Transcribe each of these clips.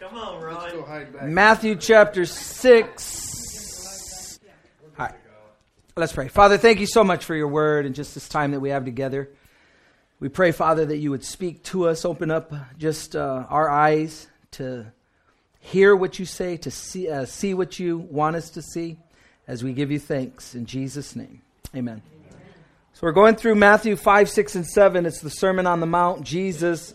Come on, Ron. Matthew chapter 6. All right. Let's pray. Father, thank you so much for your word and just this time that we have together. We pray, Father, that you would speak to us, open up just our eyes to hear what you say, to see what you want us to see, as we give you thanks in Jesus' name. Amen. So we're going through Matthew 5, 6, and 7. It's the Sermon on the Mount. Jesus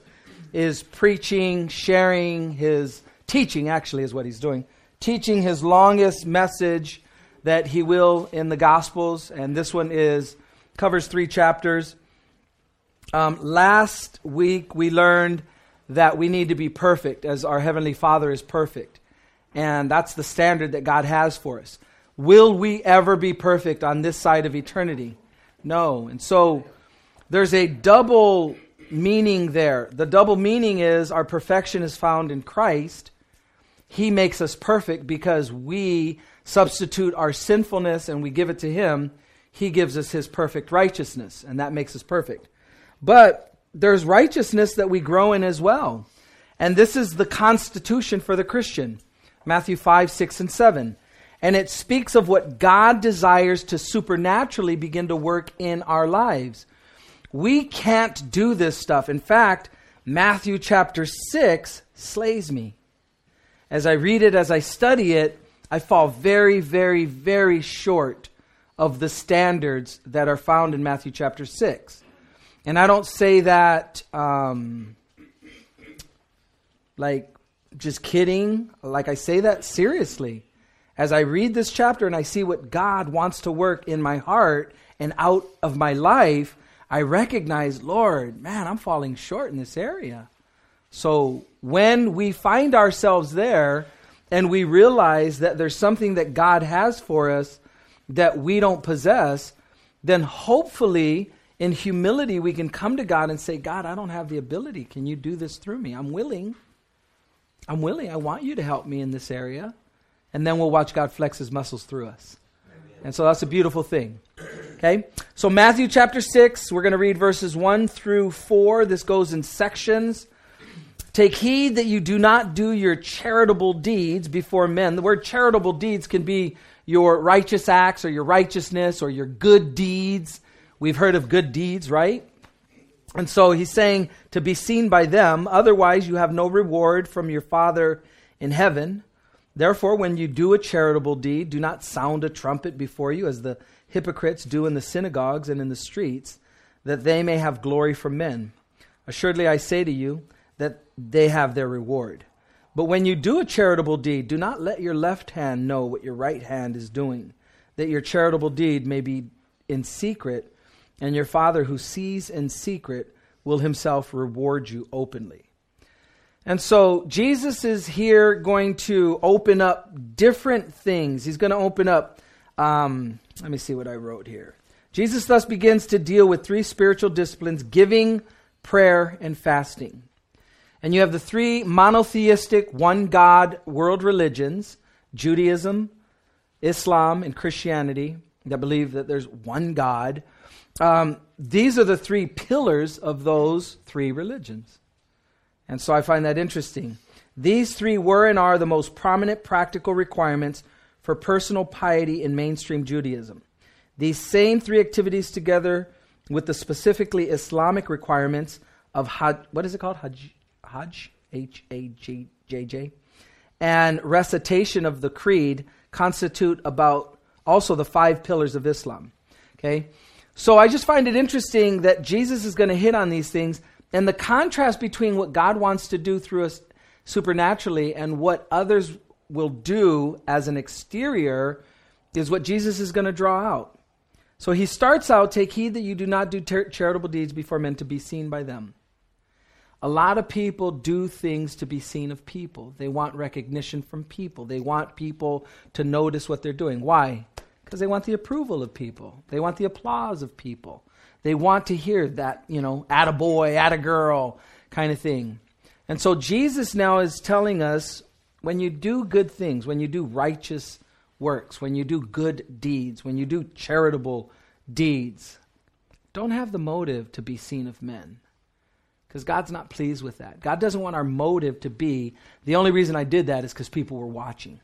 is preaching, sharing his teaching, actually is what he's doing. Teaching his longest message that he will in the Gospels. And this one covers 3 chapters. Last week we learned that we need to be perfect as our Heavenly Father is perfect. And that's the standard that God has for us. Will we ever be perfect on this side of eternity? No. And so there's a double meaning there. The double meaning is our perfection is found in Christ. He makes us perfect because we substitute our sinfulness and we give it to Him. He gives us His perfect righteousness, and that makes us perfect. But there's righteousness that we grow in as well. And this is the constitution for the Christian. Matthew 5, 6, and 7. And it speaks of what God desires to supernaturally begin to work in our lives. We can't do this stuff. In fact, Matthew chapter 6 slays me. As I read it, as I study it, I fall very, very, very short of the standards that are found in Matthew chapter 6. And I don't say that like just kidding. Like I say that seriously. As I read this chapter and I see what God wants to work in my heart and out of my life, I recognize, Lord, man, I'm falling short in this area. So when we find ourselves there and we realize that there's something that God has for us that we don't possess, then hopefully in humility we can come to God and say, God, I don't have the ability. Can you do this through me? I'm willing. I'm willing. I want you to help me in this area. And then we'll watch God flex his muscles through us. Amen. And so that's a beautiful thing. Okay? So Matthew chapter 6, we're going to read verses 1 through 4. This goes in sections. Take heed that you do not do your charitable deeds before men. The word charitable deeds can be your righteous acts or your righteousness or your good deeds. We've heard of good deeds, right? And so he's saying to be seen by them. Otherwise you have no reward from your Father in heaven. Therefore, when you do a charitable deed, do not sound a trumpet before you, as the hypocrites do in the synagogues and in the streets, that they may have glory from men. Assuredly, I say to you that they have their reward. But when you do a charitable deed, do not let your left hand know what your right hand is doing, that your charitable deed may be in secret, and your Father who sees in secret will himself reward you openly. And so Jesus is here going to open up different things. He's going to open up, let me see what I wrote here. Jesus thus begins to deal with 3 spiritual disciplines, giving, prayer, and fasting. And you have the 3 monotheistic, one God world religions, Judaism, Islam, and Christianity, that believe that there's one God. These are the 3 pillars of those 3 religions. And so I find that interesting. These 3 were and are the most prominent practical requirements for personal piety in mainstream Judaism. These same 3 activities together with the specifically Islamic requirements of Hajj, what is it called? Hajj? H-A-J-J? And recitation of the creed constitute about also the 5 pillars of Islam. Okay? So I just find it interesting that Jesus is going to hit on these things. And the contrast between what God wants to do through us supernaturally and what others will do as an exterior is what Jesus is going to draw out. So he starts out, take heed that you do not do charitable deeds before men to be seen by them. A lot of people do things to be seen of people. They want recognition from people. They want people to notice what they're doing. Why? Because they want the approval of people. They want the applause of people. They want to hear that, you know, attaboy, attagirl kind of thing. And so Jesus now is telling us when you do good things, when you do righteous works, when you do good deeds, when you do charitable deeds, don't have the motive to be seen of men. because God's not pleased with that. God doesn't want our motive to be, the only reason I did that is because people were watching.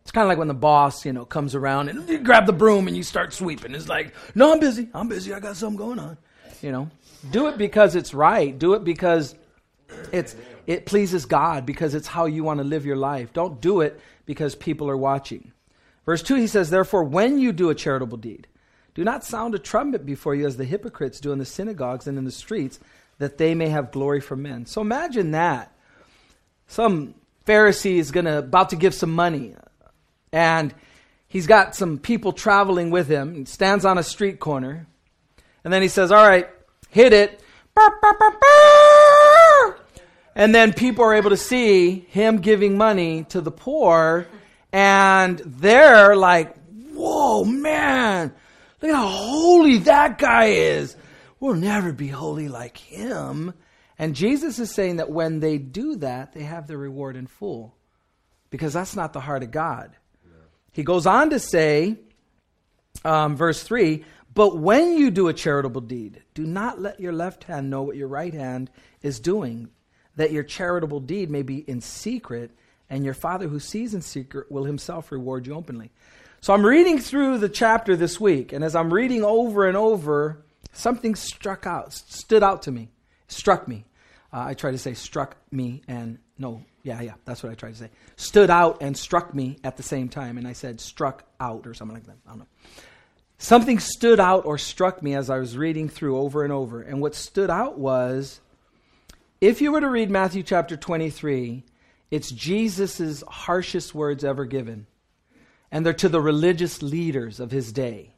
It's kind of like when the boss, comes around and you grab the broom and you start sweeping. It's like, no, I'm busy. I got something going on. Do it because it's right. Do it because it pleases God, because it's how you want to live your life. Don't do it because people are watching. Verse 2, he says, therefore, when you do a charitable deed, do not sound a trumpet before you as the hypocrites do in the synagogues and in the streets, that they may have glory from men. So imagine that. Some Pharisee is about to give some money, and he's got some people traveling with him, and stands on a street corner, and then he says, all right, hit it. And then people are able to see him giving money to the poor, and they're like, whoa, man, look at how holy that guy is. We'll never be holy like him. And Jesus is saying that when they do that, they have their reward in full, because that's not the heart of God. Yeah. He goes on to say, verse 3, but when you do a charitable deed, do not let your left hand know what your right hand is doing, that your charitable deed may be in secret, and your Father who sees in secret will himself reward you openly. So I'm reading through the chapter this week, and as I'm reading over and over, something struck me. I try to say struck me and no, yeah, that's what I tried to say. Stood out and struck me at the same time, and I said struck out or something like that. I don't know. Something stood out or struck me as I was reading through over and over, and what stood out was, if you were to read Matthew chapter 23, it's Jesus' harshest words ever given. And they're to the religious leaders of his day.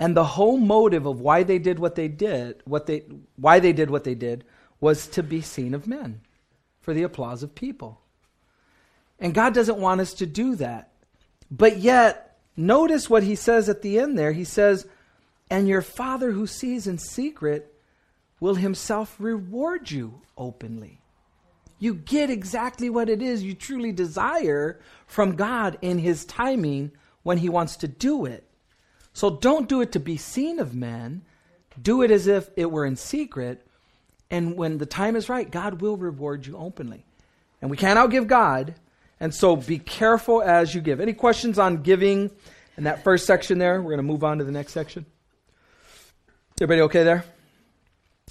And the whole motive of why they did what they did, was to be seen of men, for the applause of people. And God doesn't want us to do that. But yet, notice what he says at the end there. He says, and your Father who sees in secret will himself reward you openly. You get exactly what it is you truly desire from God in his timing when he wants to do it. So don't do it to be seen of men. Do it as if it were in secret. And when the time is right, God will reward you openly. And we can't outgive God. And so be careful as you give. Any questions on giving in that first section there? We're going to move on to the next section. Everybody okay there?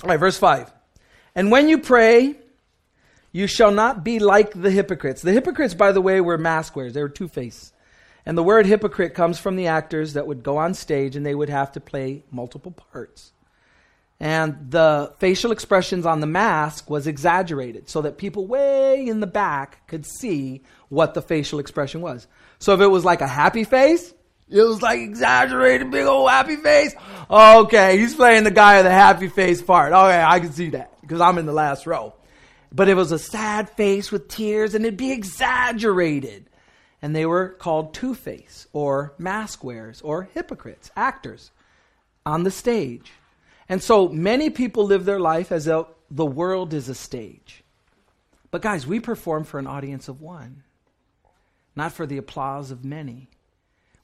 All right, verse 5. And when you pray, you shall not be like the hypocrites. The hypocrites, by the way, were mask wearers. They were two-faced. And the word hypocrite comes from the actors that would go on stage and they would have to play multiple parts. And the facial expressions on the mask was exaggerated so that people way in the back could see what the facial expression was. So if it was like a happy face, it was like exaggerated, big old happy face. Okay, he's playing the guy with the happy face part. Okay, I can see that because I'm in the last row. But it was a sad face with tears, and it'd be exaggerated. And they were called two-face or mask wearers or hypocrites, actors on the stage. And so many people live their life as though the world is a stage. But guys, we perform for an audience of one, not for the applause of many.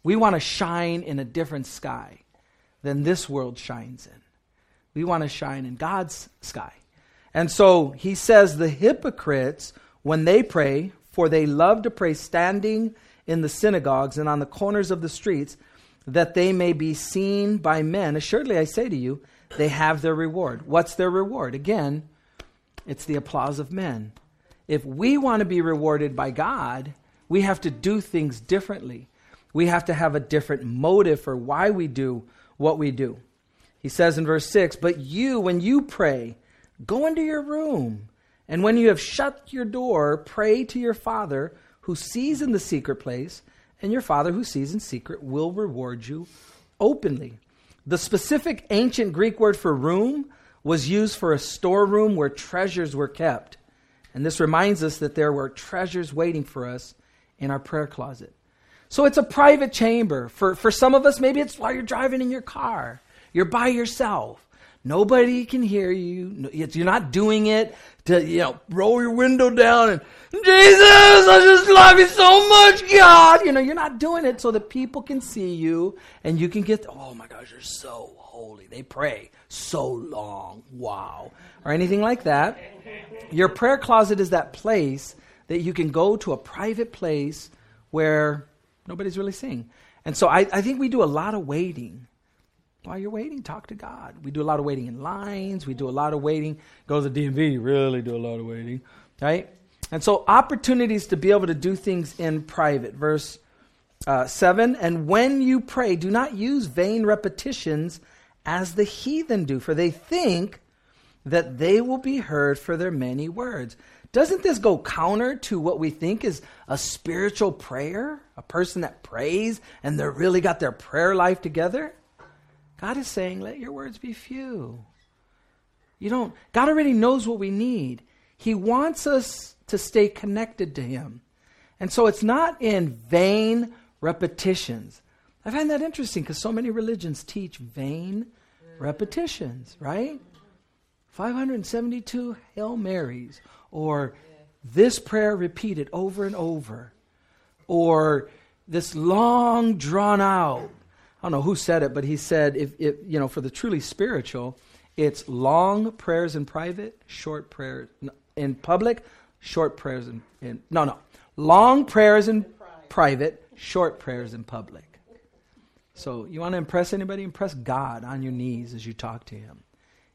We want to shine in a different sky than this world shines in. We want to shine in God's sky. And so he says the hypocrites, when they pray, for they love to pray standing in the synagogues and on the corners of the streets, that they may be seen by men. Assuredly, I say to you, they have their reward. What's their reward? Again, it's the applause of men. If we want to be rewarded by God, we have to do things differently. We have to have a different motive for why we do what we do. He says in verse 6, but you, when you pray, go into your room, and when you have shut your door, pray to your Father who sees in the secret place, and your Father who sees in secret will reward you openly. The specific ancient Greek word for room was used for a storeroom where treasures were kept. And this reminds us that there were treasures waiting for us in our prayer closet. So it's a private chamber. For some of us, maybe it's while you're driving in your car. You're by yourself. Nobody can hear you. You're not doing it to, roll your window down and, Jesus, I just love you so much, God. You're not doing it so that people can see you and you can get, oh my gosh, you're so holy. They pray so long. Wow. Or anything like that. Your prayer closet is that place that you can go to, a private place where nobody's really seeing. And so I think we do a lot of waiting. While you're waiting, talk to God. We do a lot of waiting in lines. We do a lot of waiting. Go to the DMV, you really do a lot of waiting, right? And so opportunities to be able to do things in private. Verse 7, and when you pray, do not use vain repetitions as the heathen do, for they think that they will be heard for their many words. Doesn't this go counter to what we think is a spiritual prayer? A person that prays and they're really got their prayer life together? God is saying, let your words be few. God already knows what we need. He wants us to stay connected to him. And so it's not in vain repetitions. I find that interesting because so many religions teach vain repetitions, right? 572 Hail Marys, or this prayer repeated over and over, or this long drawn out. I don't know who said it, but he said, if for the truly spiritual, it's long prayers in private, short prayers in public, short prayers long prayers in private, short prayers in public. So you want to impress anybody? Impress God on your knees as you talk to him.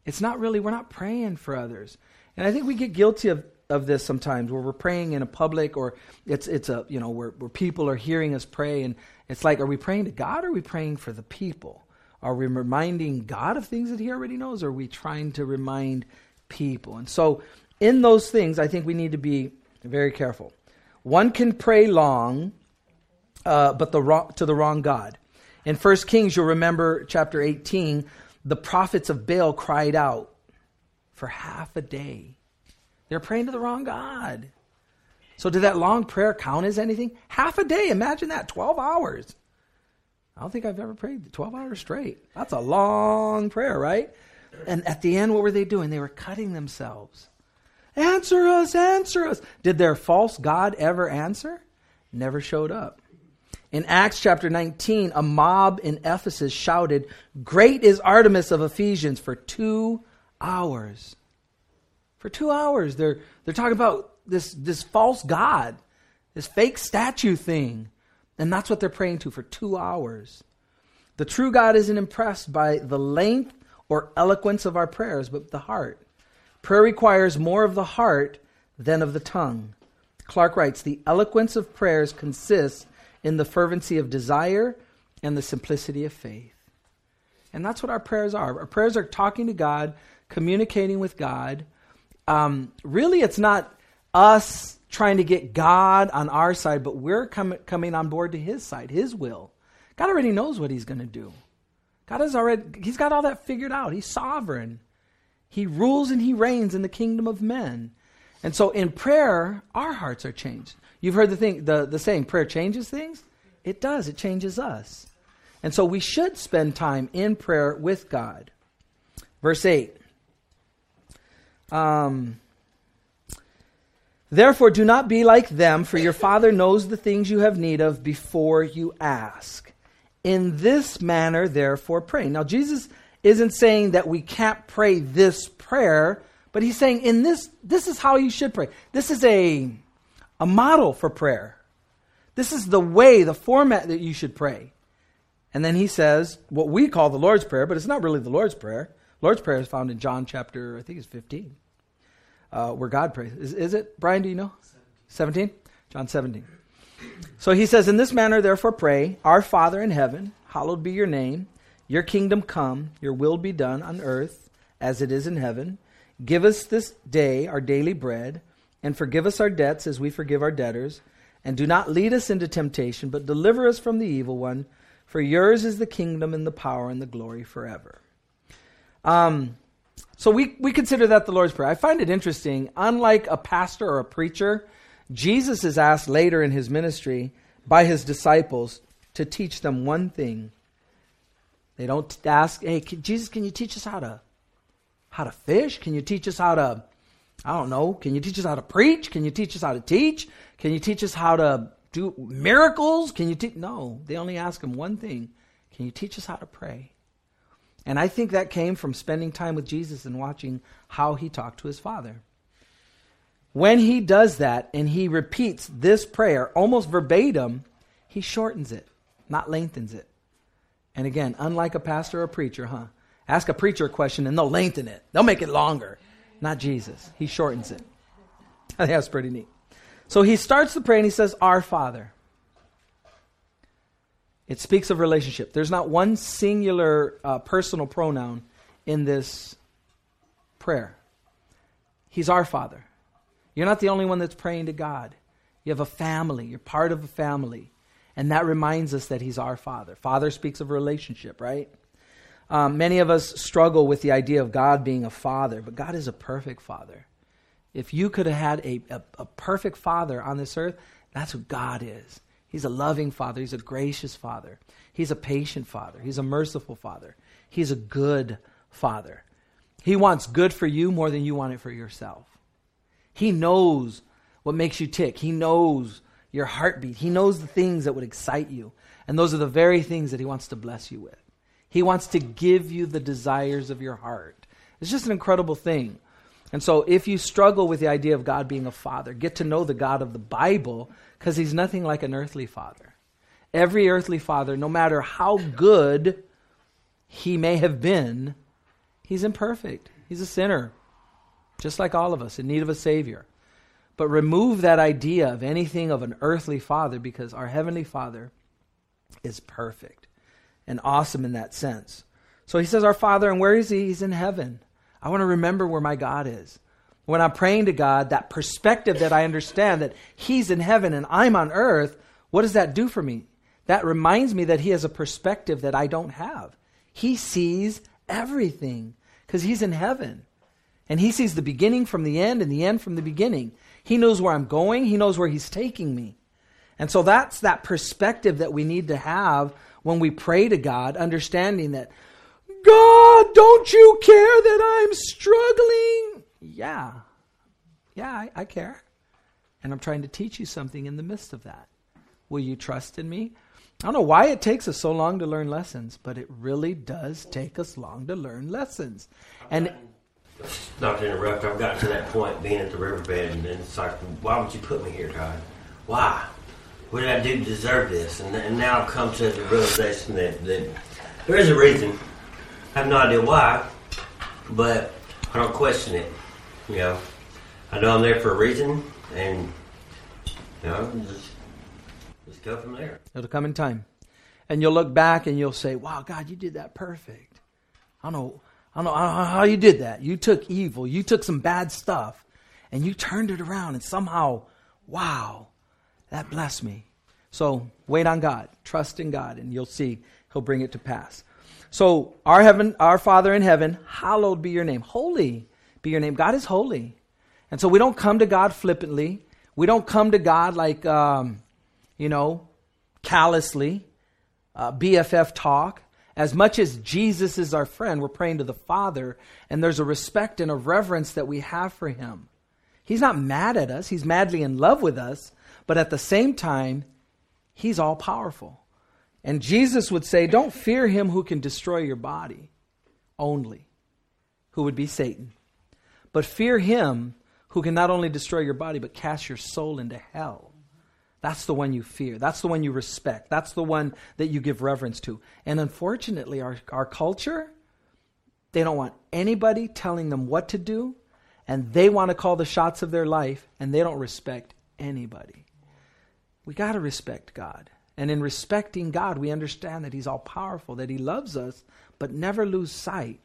It's not really, we're not praying for others. And I think we get guilty of this sometimes, where we're praying in a public, or it's where people are hearing us pray, and it's like, are we praying to God or are we praying for the people? Are we reminding God of things that he already knows, or are we trying to remind people? And so in those things, I think we need to be very careful. One can pray long, but to the wrong God. In 1 Kings, you'll remember chapter 18, the prophets of Baal cried out for half a day. They're praying to the wrong God. So did that long prayer count as anything? Half a day, imagine that, 12 hours. I don't think I've ever prayed 12 hours straight. That's a long prayer, right? And at the end, what were they doing? They were cutting themselves. Answer us, answer us. Did their false God ever answer? Never showed up. In Acts chapter 19, a mob in Ephesus shouted, "Great is Artemis of Ephesians," for 2 hours. For 2 hours, they're talking about this false god, this fake statue thing. And that's what they're praying to for 2 hours. The true God isn't impressed by the length or eloquence of our prayers, but the heart. Prayer requires more of the heart than of the tongue. Clark writes, the eloquence of prayers consists in the fervency of desire and the simplicity of faith. And that's what our prayers are. Our prayers are talking to God, communicating with God. Really, it's not us trying to get God on our side, but we're coming on board to his side, his will. God already knows what he's going to do. He's got all that figured out. He's sovereign. He rules and he reigns in the kingdom of men. And so in prayer, our hearts are changed. You've heard the saying, prayer changes things? It does. It changes us. And so we should spend time in prayer with God. Verse 8. Therefore, do not be like them, for your Father knows the things you have need of before you ask. In this manner, therefore, pray. Now, Jesus isn't saying that we can't pray this prayer, but he's saying in this is how you should pray. This is a model for prayer. This is the way, the format that you should pray. And then he says what we call the Lord's Prayer, but it's not really the Lord's Prayer. Lord's Prayer is found in John chapter, I think it's 15, where God prays. Is it? Brian, do you know? 17? John 17. So he says, in this manner, therefore, pray, Our Father in heaven, hallowed be your name. Your kingdom come, your will be done on earth as it is in heaven. Give us this day our daily bread, and forgive us our debts as we forgive our debtors. And do not lead us into temptation, but deliver us from the evil one. For yours is the kingdom and the power and the glory forever. So we consider that the Lord's Prayer. I find it interesting. Unlike a pastor or a preacher, Jesus is asked later in his ministry by his disciples to teach them one thing. They don't ask, hey, Jesus, can you teach us how to how to fish? Can you teach us how to, I don't know, can you teach us how to preach? Can you teach us how to teach? Can you teach us how to do miracles? Can you teach? No, they only ask him one thing. Can you teach us how to pray? And I think that came from spending time with Jesus and watching how he talked to his Father. When he does that and he repeats this prayer almost verbatim, he shortens it, not lengthens it. And again, unlike a pastor or a preacher, Ask a preacher a question and they'll lengthen it. They'll make it longer. Not Jesus. He shortens it. I think that's pretty neat. So he starts the prayer and he says, Our Father. It speaks of relationship. There's not one singular personal pronoun in this prayer. He's our Father. You're not the only one that's praying to God. You have a family. You're part of a family. And that reminds us that he's our Father. Father speaks of relationship, right? Many of us struggle with the idea of God being a father, but God is a perfect father. If you could have had a perfect father on this earth, that's who God is. He's a loving father. He's a gracious father. He's a patient father. He's a merciful father. He's a good father. He wants good for you more than you want it for yourself. He knows what makes you tick. He knows your heartbeat. He knows the things that would excite you. And those are the very things that he wants to bless you with. He wants to give you the desires of your heart. It's just an incredible thing. And so if you struggle with the idea of God being a father, get to know the God of the Bible, because he's nothing like an earthly father. Every earthly father, no matter how good he may have been, he's imperfect. He's a sinner, just like all of us, in need of a Savior. But remove that idea of anything of an earthly father, because our heavenly Father is perfect and awesome in that sense. So he says, Our Father, and where is he? He's in heaven. I want to remember where my God is. When I'm praying to God, that perspective that I understand that he's in heaven and I'm on earth, what does that do for me? That reminds me that he has a perspective that I don't have. He sees everything because he's in heaven. And he sees the beginning from the end and the end from the beginning. He knows where I'm going. He knows where he's taking me. And so that's that perspective that we need to have when we pray to God, understanding that, God, don't you care that I'm struggling? Yeah, I care. And I'm trying to teach you something in the midst of that. Will you trust in me? I don't know why it takes us so long to learn lessons, but it really does take us long to learn lessons. And not to interrupt, I've gotten to that point being at the riverbed, and it's like, why would you put me here, God? Why? What did I do to deserve this? And now I've come to the realization that there is a reason. I have no idea why, but I don't question it. You know, I know I'm there for a reason, and you know, just go from there. It'll come in time, and you'll look back and you'll say, "Wow, God, you did that perfect. I don't know how you did that. You took evil, you took some bad stuff, and you turned it around, and somehow, wow, that blessed me." So wait on God, trust in God, and you'll see He'll bring it to pass. So our Father in heaven, hallowed be your name. Holy be your name. God is holy. And so we don't come to God flippantly. We don't come to God like, callously, BFF talk. As much as Jesus is our friend, we're praying to the Father, and there's a respect and a reverence that we have for him. He's not mad at us. He's madly in love with us. But at the same time, he's all powerful. And Jesus would say, don't fear him who can destroy your body only, who would be Satan. But fear him who can not only destroy your body, but cast your soul into hell. That's the one you fear. That's the one you respect. That's the one that you give reverence to. And unfortunately, our culture, they don't want anybody telling them what to do, and they want to call the shots of their life, and they don't respect anybody. We got to respect God. And in respecting God, we understand that he's all-powerful, that he loves us, but never lose sight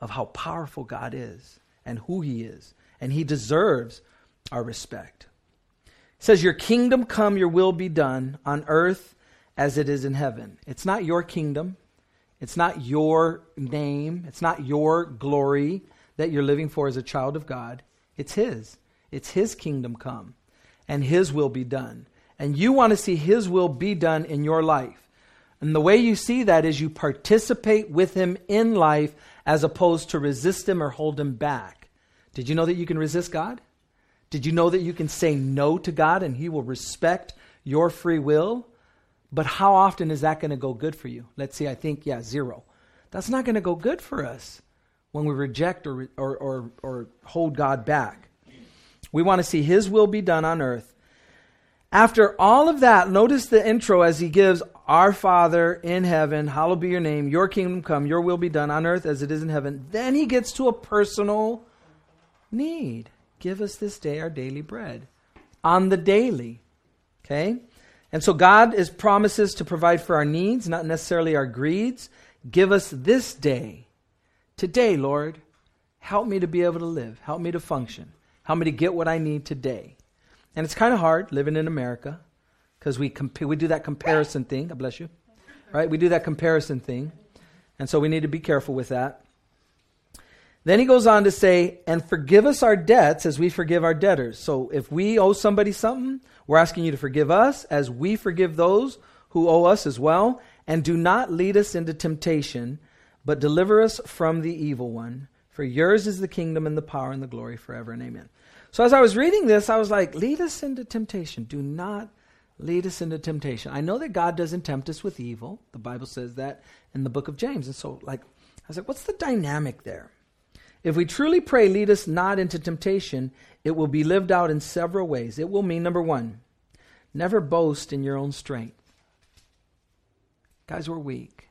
of how powerful God is and who he is. And he deserves our respect. It says, your kingdom come, your will be done on earth as it is in heaven. It's not your kingdom. It's not your name. It's not your glory that you're living for as a child of God. It's his. It's his kingdom come and his will be done. And you want to see his will be done in your life. And the way you see that is you participate with him in life as opposed to resist him or hold him back. Did you know that you can resist God? Did you know that you can say no to God and he will respect your free will? But how often is that going to go good for you? Let's see, I think, zero. That's not going to go good for us when we reject or hold God back. We want to see his will be done on earth. After all of that, notice the intro as he gives, Our Father in heaven, hallowed be your name, your kingdom come, your will be done on earth as it is in heaven. Then he gets to a personal need. Give us this day our daily bread. On the daily, okay? And so God is promises to provide for our needs, not necessarily our greeds. Give us this day. Today, Lord, help me to be able to live. Help me to function. Help me to get what I need today. And it's kind of hard living in America because we do that comparison thing. God bless you. Right? We do that comparison thing. And so we need to be careful with that. Then he goes on to say, and forgive us our debts as we forgive our debtors. So if we owe somebody something, we're asking you to forgive us as we forgive those who owe us as well. And do not lead us into temptation, but deliver us from the evil one. For yours is the kingdom and the power and the glory forever and amen. So as I was reading this, I was like, lead us into temptation. Do not lead us into temptation. I know that God doesn't tempt us with evil. The Bible says that in the book of James. And so I was like, what's the dynamic there? If we truly pray, lead us not into temptation, it will be lived out in several ways. It will mean, number one, never boast in your own strength. Guys, we're weak.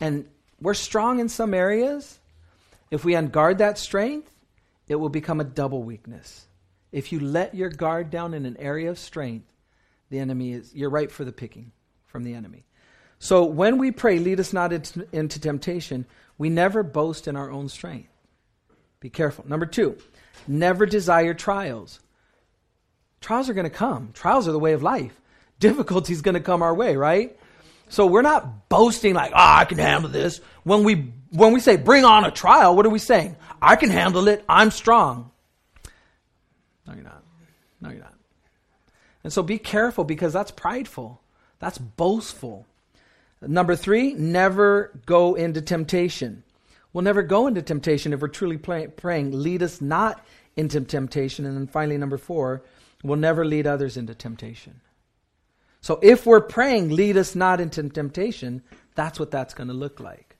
And we're strong in some areas. If we unguard that strength, it will become a double weakness. If you let your guard down in an area of strength, the enemy is, you're ripe for the picking from the enemy. So when we pray, lead us not into temptation, we never boast in our own strength. Be careful. Number two, never desire trials. Trials are going to come. Trials are the way of life. Difficulty is going to come our way, right? So we're not boasting like, I can handle this. When we say, bring on a trial, what are we saying? I can handle it. I'm strong. No, you're not. No, you're not. And so be careful because that's prideful. That's boastful. Number three, never go into temptation. We'll never go into temptation if we're truly praying. Lead us not into temptation. And then finally, number four, we'll never lead others into temptation. So if we're praying, lead us not into temptation, that's what that's going to look like.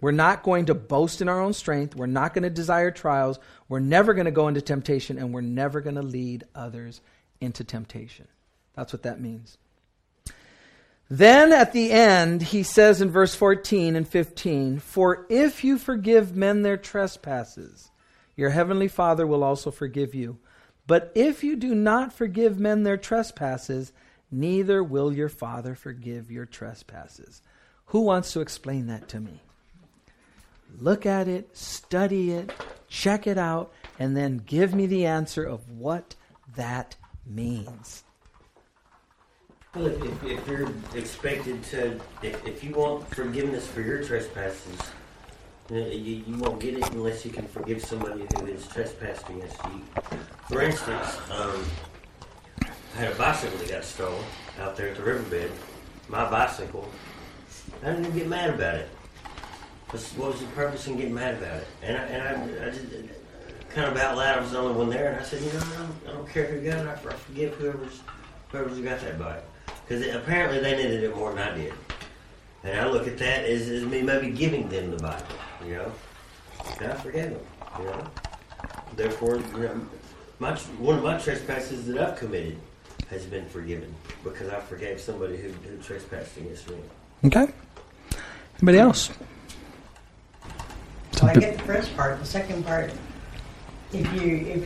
We're not going to boast in our own strength. We're not going to desire trials. We're never going to go into temptation, and we're never going to lead others into temptation. That's what that means. Then at the end, he says in verse 14 and 15, for if you forgive men their trespasses, your heavenly Father will also forgive you. But if you do not forgive men their trespasses, neither will your Father forgive your trespasses. Who wants to explain that to me? Look at it, study it, check it out, and then give me the answer of what that means. Well, if you're expected to, if you want forgiveness for your trespasses, you won't get it unless you can forgive somebody who is trespassing against you. For instance, I had a bicycle that got stolen out there at the riverbed. My bicycle. I didn't even get mad about it. What was the purpose in getting mad about it? And I just, kind of out loud, I was the only one there, and I said, I don't care who got it. I forgive whoever's got that bike. Because apparently they needed it more than I did. And I look at that as me maybe giving them the bike, And I forgave them, Therefore, one of my trespasses that I've committed has been forgiven because I forgave somebody who trespassed against me. Okay. Anybody else? Well, I get the first part. The second part, if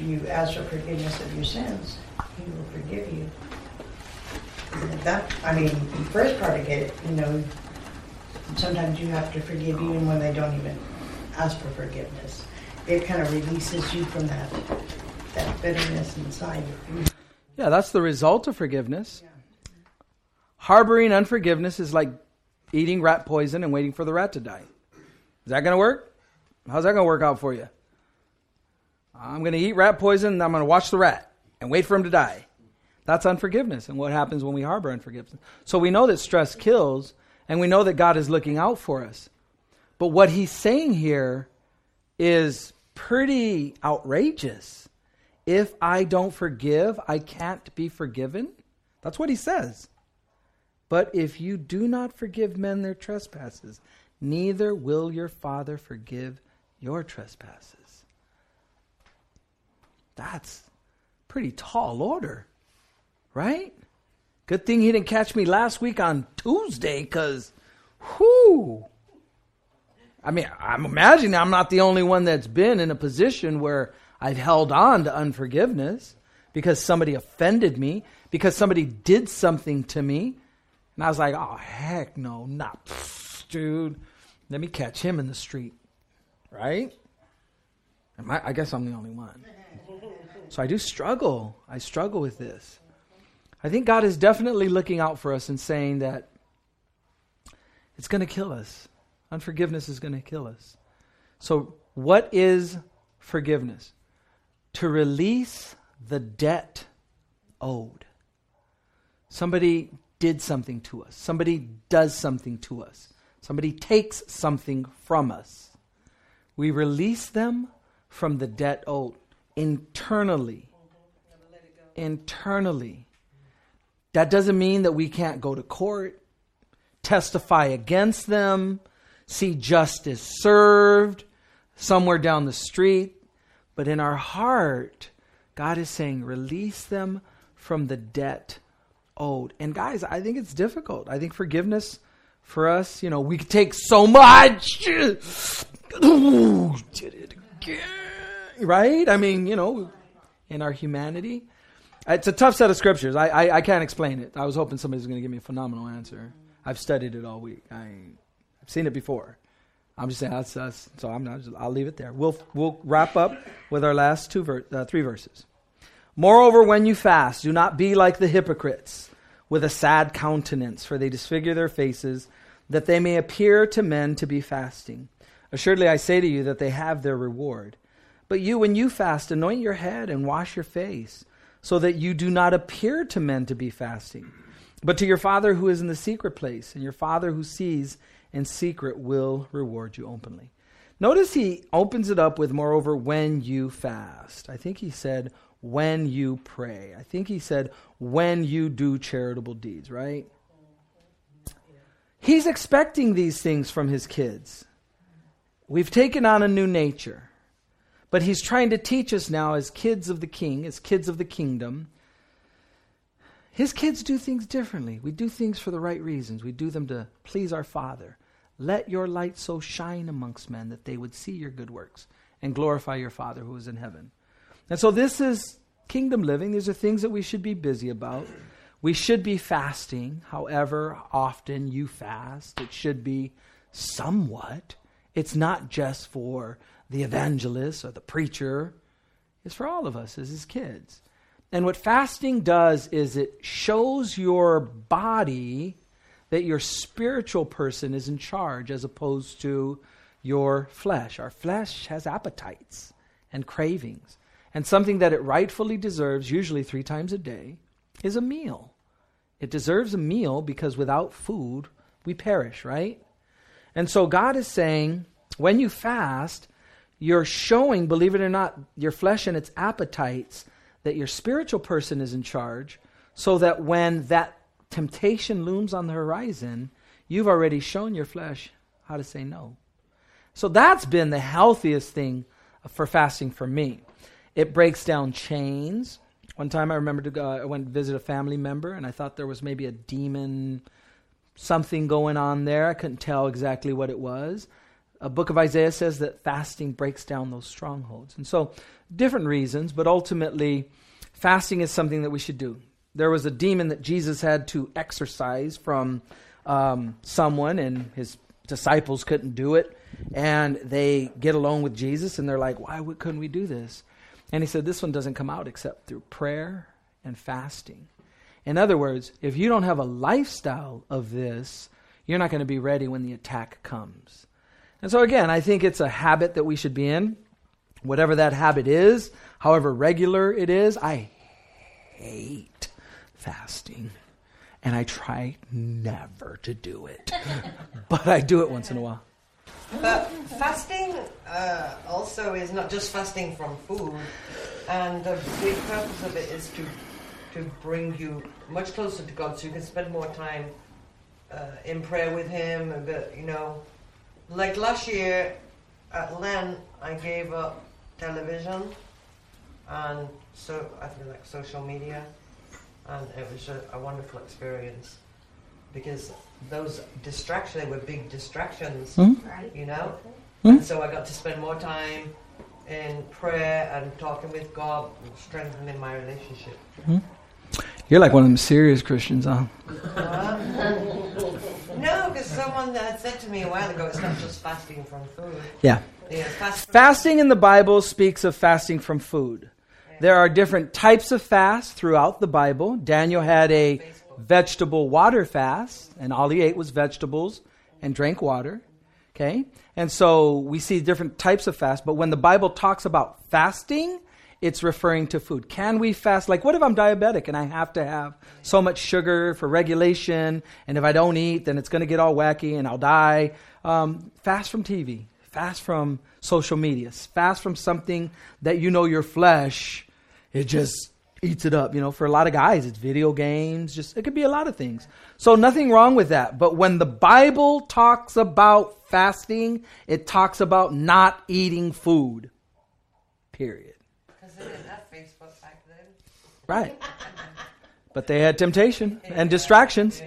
you ask for forgiveness of your sins, He will forgive you. The first part I get it. Sometimes you have to forgive even when they don't even ask for forgiveness. It kind of releases you from that bitterness inside you. Yeah, that's the result of forgiveness. Yeah. Harboring unforgiveness is like eating rat poison and waiting for the rat to die. Is that going to work? How's that going to work out for you? I'm going to eat rat poison and I'm going to watch the rat and wait for him to die. That's unforgiveness and what happens when we harbor unforgiveness. So we know that stress kills, and we know that God is looking out for us. But what he's saying here is pretty outrageous. If I don't forgive, I can't be forgiven. That's what he says. But if you do not forgive men their trespasses, neither will your Father forgive your trespasses. That's pretty tall order. Right? Good thing he didn't catch me last week on Tuesday, because, whoo! I mean, I'm imagining I'm not the only one that's been in a position where I've held on to unforgiveness because somebody offended me, because somebody did something to me. And I was like, oh, heck no, not, dude. Let me catch him in the street. Right? I guess I'm the only one. So I do struggle. I struggle with this. I think God is definitely looking out for us and saying that it's going to kill us. Unforgiveness is going to kill us. So what is forgiveness? To release the debt owed. Somebody did something to us. Somebody does something to us. Somebody takes something from us. We release them from the debt owed internally. Internally. That doesn't mean that we can't go to court, testify against them, see justice served somewhere down the street. But in our heart, God is saying, release them from the debt owed. And guys, I think it's difficult. I think forgiveness for us, you know, we take so much. Ooh, did it again. Right? I mean, you know, in our humanity. It's a tough set of scriptures. I can't explain it. I was hoping somebody was going to give me a phenomenal answer. I've studied it all week. I've seen it before. I'm just saying, so I'm not. I'll leave it there. We'll wrap up with our last three verses. Moreover, when you fast, do not be like the hypocrites, with a sad countenance, for they disfigure their faces, that they may appear to men to be fasting. Assuredly, I say to you that they have their reward. But you, when you fast, anoint your head and wash your face, so that you do not appear to men to be fasting, but to your Father who is in the secret place, and your Father who sees in secret will reward you openly. Notice he opens it up with, moreover, when you fast. I think he said, when you pray. I think he said, when you do charitable deeds, right? He's expecting these things from his kids. We've taken on a new nature. But he's trying to teach us now as kids of the King, as kids of the kingdom. His kids do things differently. We do things for the right reasons. We do them to please our Father. Let your light so shine amongst men that they would see your good works and glorify your Father who is in heaven. And so this is kingdom living. These are things that we should be busy about. We should be fasting, however often you fast. It should be somewhat. It's not just for the evangelist or the preacher. Is for all of us as his kids. And what fasting does is it shows your body that your spiritual person is in charge as opposed to your flesh. Our flesh has appetites and cravings. And something that it rightfully deserves, usually 3 times a day, is a meal. It deserves a meal because without food, we perish, right? And so God is saying, when you fast, you're showing, believe it or not, your flesh and its appetites that your spiritual person is in charge, so that when that temptation looms on the horizon, you've already shown your flesh how to say no. So that's been the healthiest thing for fasting for me. It breaks down chains. One time I remember I went to visit a family member, and I thought there was maybe a demon, something going on there. I couldn't tell exactly what it was. A book of Isaiah says that fasting breaks down those strongholds. And so different reasons, but ultimately fasting is something that we should do. There was a demon that Jesus had to exorcise from someone, and his disciples couldn't do it. And they get along with Jesus and they're like, why couldn't we do this? And he said, this one doesn't come out except through prayer and fasting. In other words, if you don't have a lifestyle of this, you're not going to be ready when the attack comes. And so again, I think it's a habit that we should be in. Whatever that habit is, however regular it is, I hate fasting. And I try never to do it. But I do it once in a while. But fasting also is not just fasting from food. And the big purpose of it is to bring you much closer to God so you can spend more time in prayer with Him. And, you know, like last year at Lent, I gave up television and so I feel like social media, and it was a wonderful experience because those distractions, they were big distractions, you know, and so I got to spend more time in prayer and talking with God, strengthening my relationship. You're like one of them serious Christians, huh? No, because someone had said to me a while ago, it's not just fasting from food. Yeah, fasting in the Bible speaks of fasting from food. There are different types of fasts throughout the Bible. Daniel had a vegetable water fast, and all he ate was vegetables and drank water. Okay? And so we see different types of fasts, but when the Bible talks about fasting, it's referring to food. Can we fast? Like, what if I'm diabetic and I have to have so much sugar for regulation, and if I don't eat, then it's going to get all wacky and I'll die? Fast from TV. Fast from social media. Fast from something that you know your flesh, it just eats it up. You know, for a lot of guys, it's video games. Just, it could be a lot of things. So nothing wrong with that. But when the Bible talks about fasting, it talks about not eating food. Period. Because they didn't have Facebook back then. Right. But they had temptation and distractions.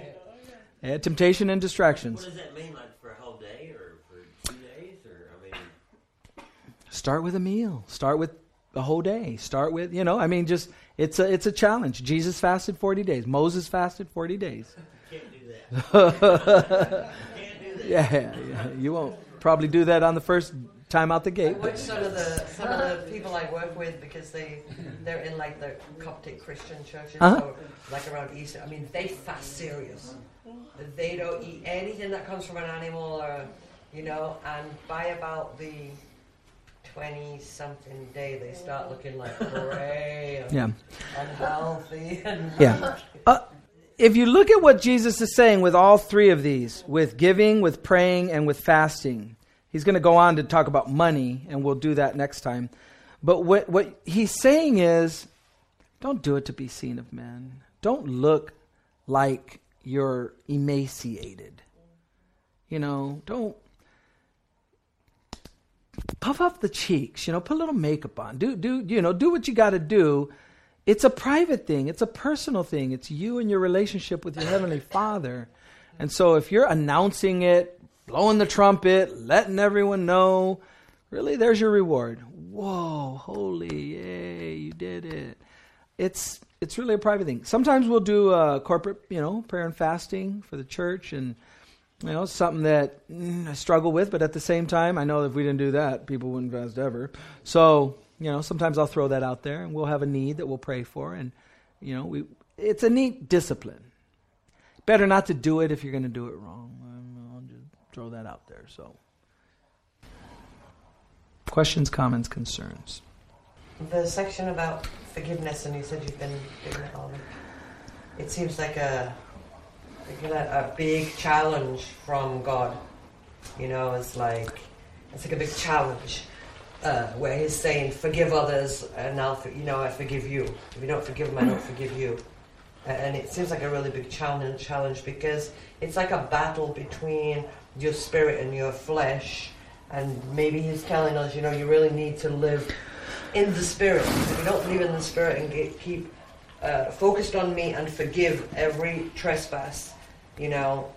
They had temptation and distractions. What does that mean? Like for a whole day or for 2 days? Or start with a meal. Start with the whole day. Start with, you know, I mean, just, it's a challenge. Jesus fasted 40 days. Moses fasted 40 days. Can't do that. Can't do that. Yeah, you won't probably do that on the first time out the gate. I watch some of the people I work with, because they're in like the Coptic Christian churches, or like around Easter. I mean, they fast serious. They don't eat anything that comes from an animal, or, you know, and by about the 20-something day, they start looking like gray and unhealthy. And if you look at what Jesus is saying with all three of these, with giving, with praying, and with fasting, he's going to go on to talk about money, and we'll do that next time. But what he's saying is, don't do it to be seen of men. Don't look like you're emaciated. You know, don't puff up the cheeks, you know, put a little makeup on. Do what you got to do. It's a private thing. It's a personal thing. It's you and your relationship with your Heavenly Father. And so if you're announcing it, blowing the trumpet, letting everyone know, really, there's your reward. Whoa, holy, yay, you did it. It's really a private thing. Sometimes we'll do corporate, you know, prayer and fasting for the church, and you know, something that I struggle with, but at the same time, I know that if we didn't do that, people wouldn't fast ever. So, you know, sometimes I'll throw that out there, and we'll have a need that we'll pray for. And, you know, it's a neat discipline. Better not to do it if you're going to do it wrong. I'll just throw that out there. So, questions, comments, concerns? The section about forgiveness, and you said you've been doing it all week. It seems like a big challenge from God, you know. It's like a big challenge where He's saying, "Forgive others, and I forgive you. If you don't forgive them, I don't forgive you." And it seems like a really big challenge because it's like a battle between your spirit and your flesh. And maybe He's telling us, you know, you really need to live in the spirit. If you don't live in the spirit and keep focused on me and forgive every trespass, you know,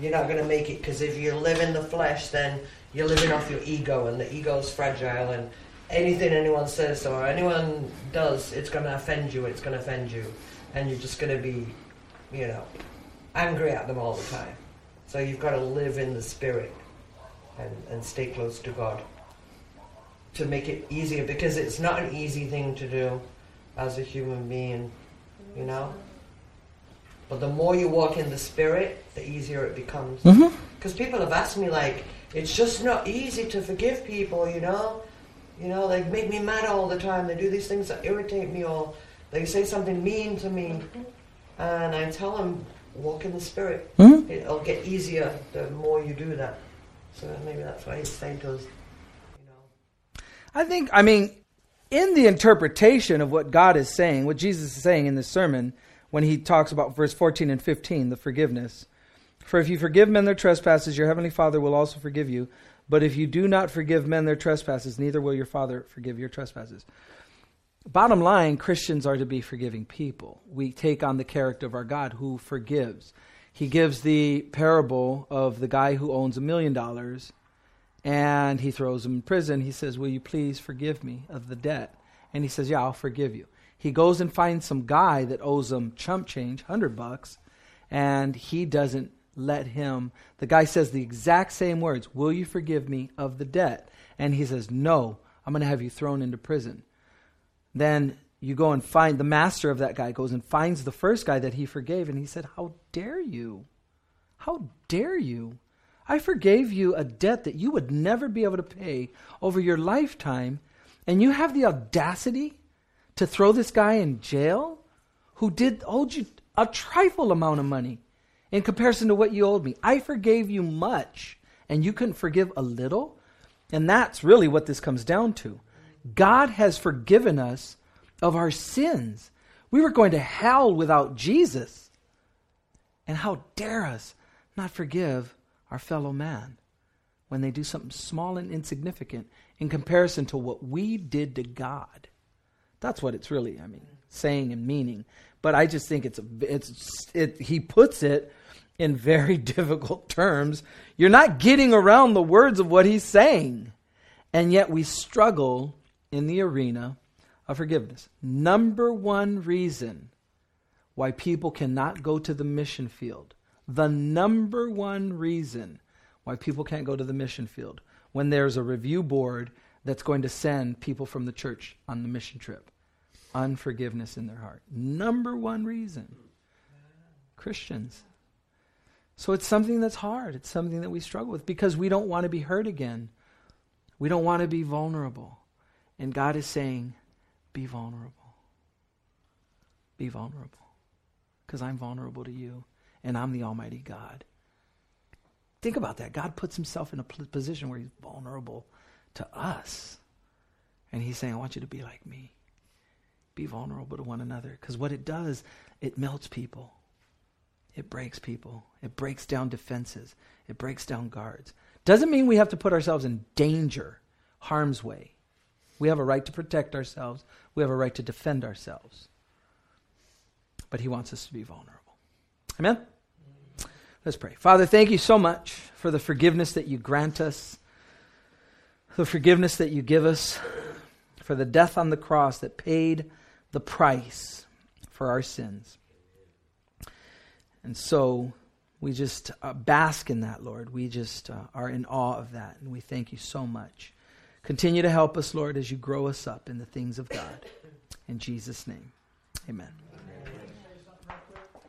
you're not going to make it, because if you live in the flesh, then you're living off your ego, and the ego's fragile, and anything anyone says or anyone does, it's going to offend you, and you're just going to be, you know, angry at them all the time. So you've got to live in the spirit and stay close to God to make it easier, because it's not an easy thing to do as a human being, you know? But the more you walk in the Spirit, the easier it becomes. Because people have asked me, like, it's just not easy to forgive people, you know? You know, they make me mad all the time. They do these things that irritate me, or they say something mean to me. And I tell them, walk in the Spirit. Mm-hmm. It'll get easier the more you do that. So maybe that's why he's saying to us, you know. I think, I mean, in the interpretation of what God is saying, what Jesus is saying in this sermon, when he talks about verse 14 and 15, the forgiveness. For if you forgive men their trespasses, your heavenly Father will also forgive you. But if you do not forgive men their trespasses, neither will your Father forgive your trespasses. Bottom line, Christians are to be forgiving people. We take on the character of our God who forgives. He gives the parable of the guy who owns $1 million and he throws him in prison. He says, will you please forgive me of the debt? And he says, yeah, I'll forgive you. He goes and finds some guy that owes him chump change, $100, and he doesn't let him. The guy says the exact same words, will you forgive me of the debt? And he says, no, I'm going to have you thrown into prison. Then you go and find the master of that guy, goes and finds the first guy that he forgave, and he said, how dare you? How dare you? I forgave you a debt that you would never be able to pay over your lifetime, and you have the audacity to throw this guy in jail who owed you a trifle amount of money in comparison to what you owed me. I forgave you much, and you couldn't forgive a little? And that's really what this comes down to. God has forgiven us of our sins. We were going to hell without Jesus. And how dare us not forgive our fellow man when they do something small and insignificant in comparison to what we did to God. That's what it's really, I mean, saying and meaning. But I just think he puts it in very difficult terms. You're not getting around the words of what he's saying. And yet we struggle in the arena of forgiveness. Number one reason why people cannot go to the mission field. The number one reason why people can't go to the mission field, when there's a review board that's going to send people from the church on the mission trip. Unforgiveness in their heart. Number one reason. Christians. So it's something that's hard. It's something that we struggle with because we don't want to be hurt again. We don't want to be vulnerable. And God is saying, be vulnerable. Be vulnerable. Because I'm vulnerable to you, and I'm the Almighty God. Think about that. God puts himself in a position where he's vulnerable to us. And he's saying, I want you to be like me. Be vulnerable to one another. Because what it does, it melts people. It breaks people. It breaks down defenses. It breaks down guards. Doesn't mean we have to put ourselves in danger, harm's way. We have a right to protect ourselves. We have a right to defend ourselves. But he wants us to be vulnerable. Amen? Let's pray. Father, thank you so much for the forgiveness that you grant us, the forgiveness that you give us, for the death on the cross that paid the price for our sins. And so we just bask in that, Lord. We just are in awe of that, and we thank you so much. Continue to help us, Lord, as you grow us up in the things of God. In Jesus' name, amen.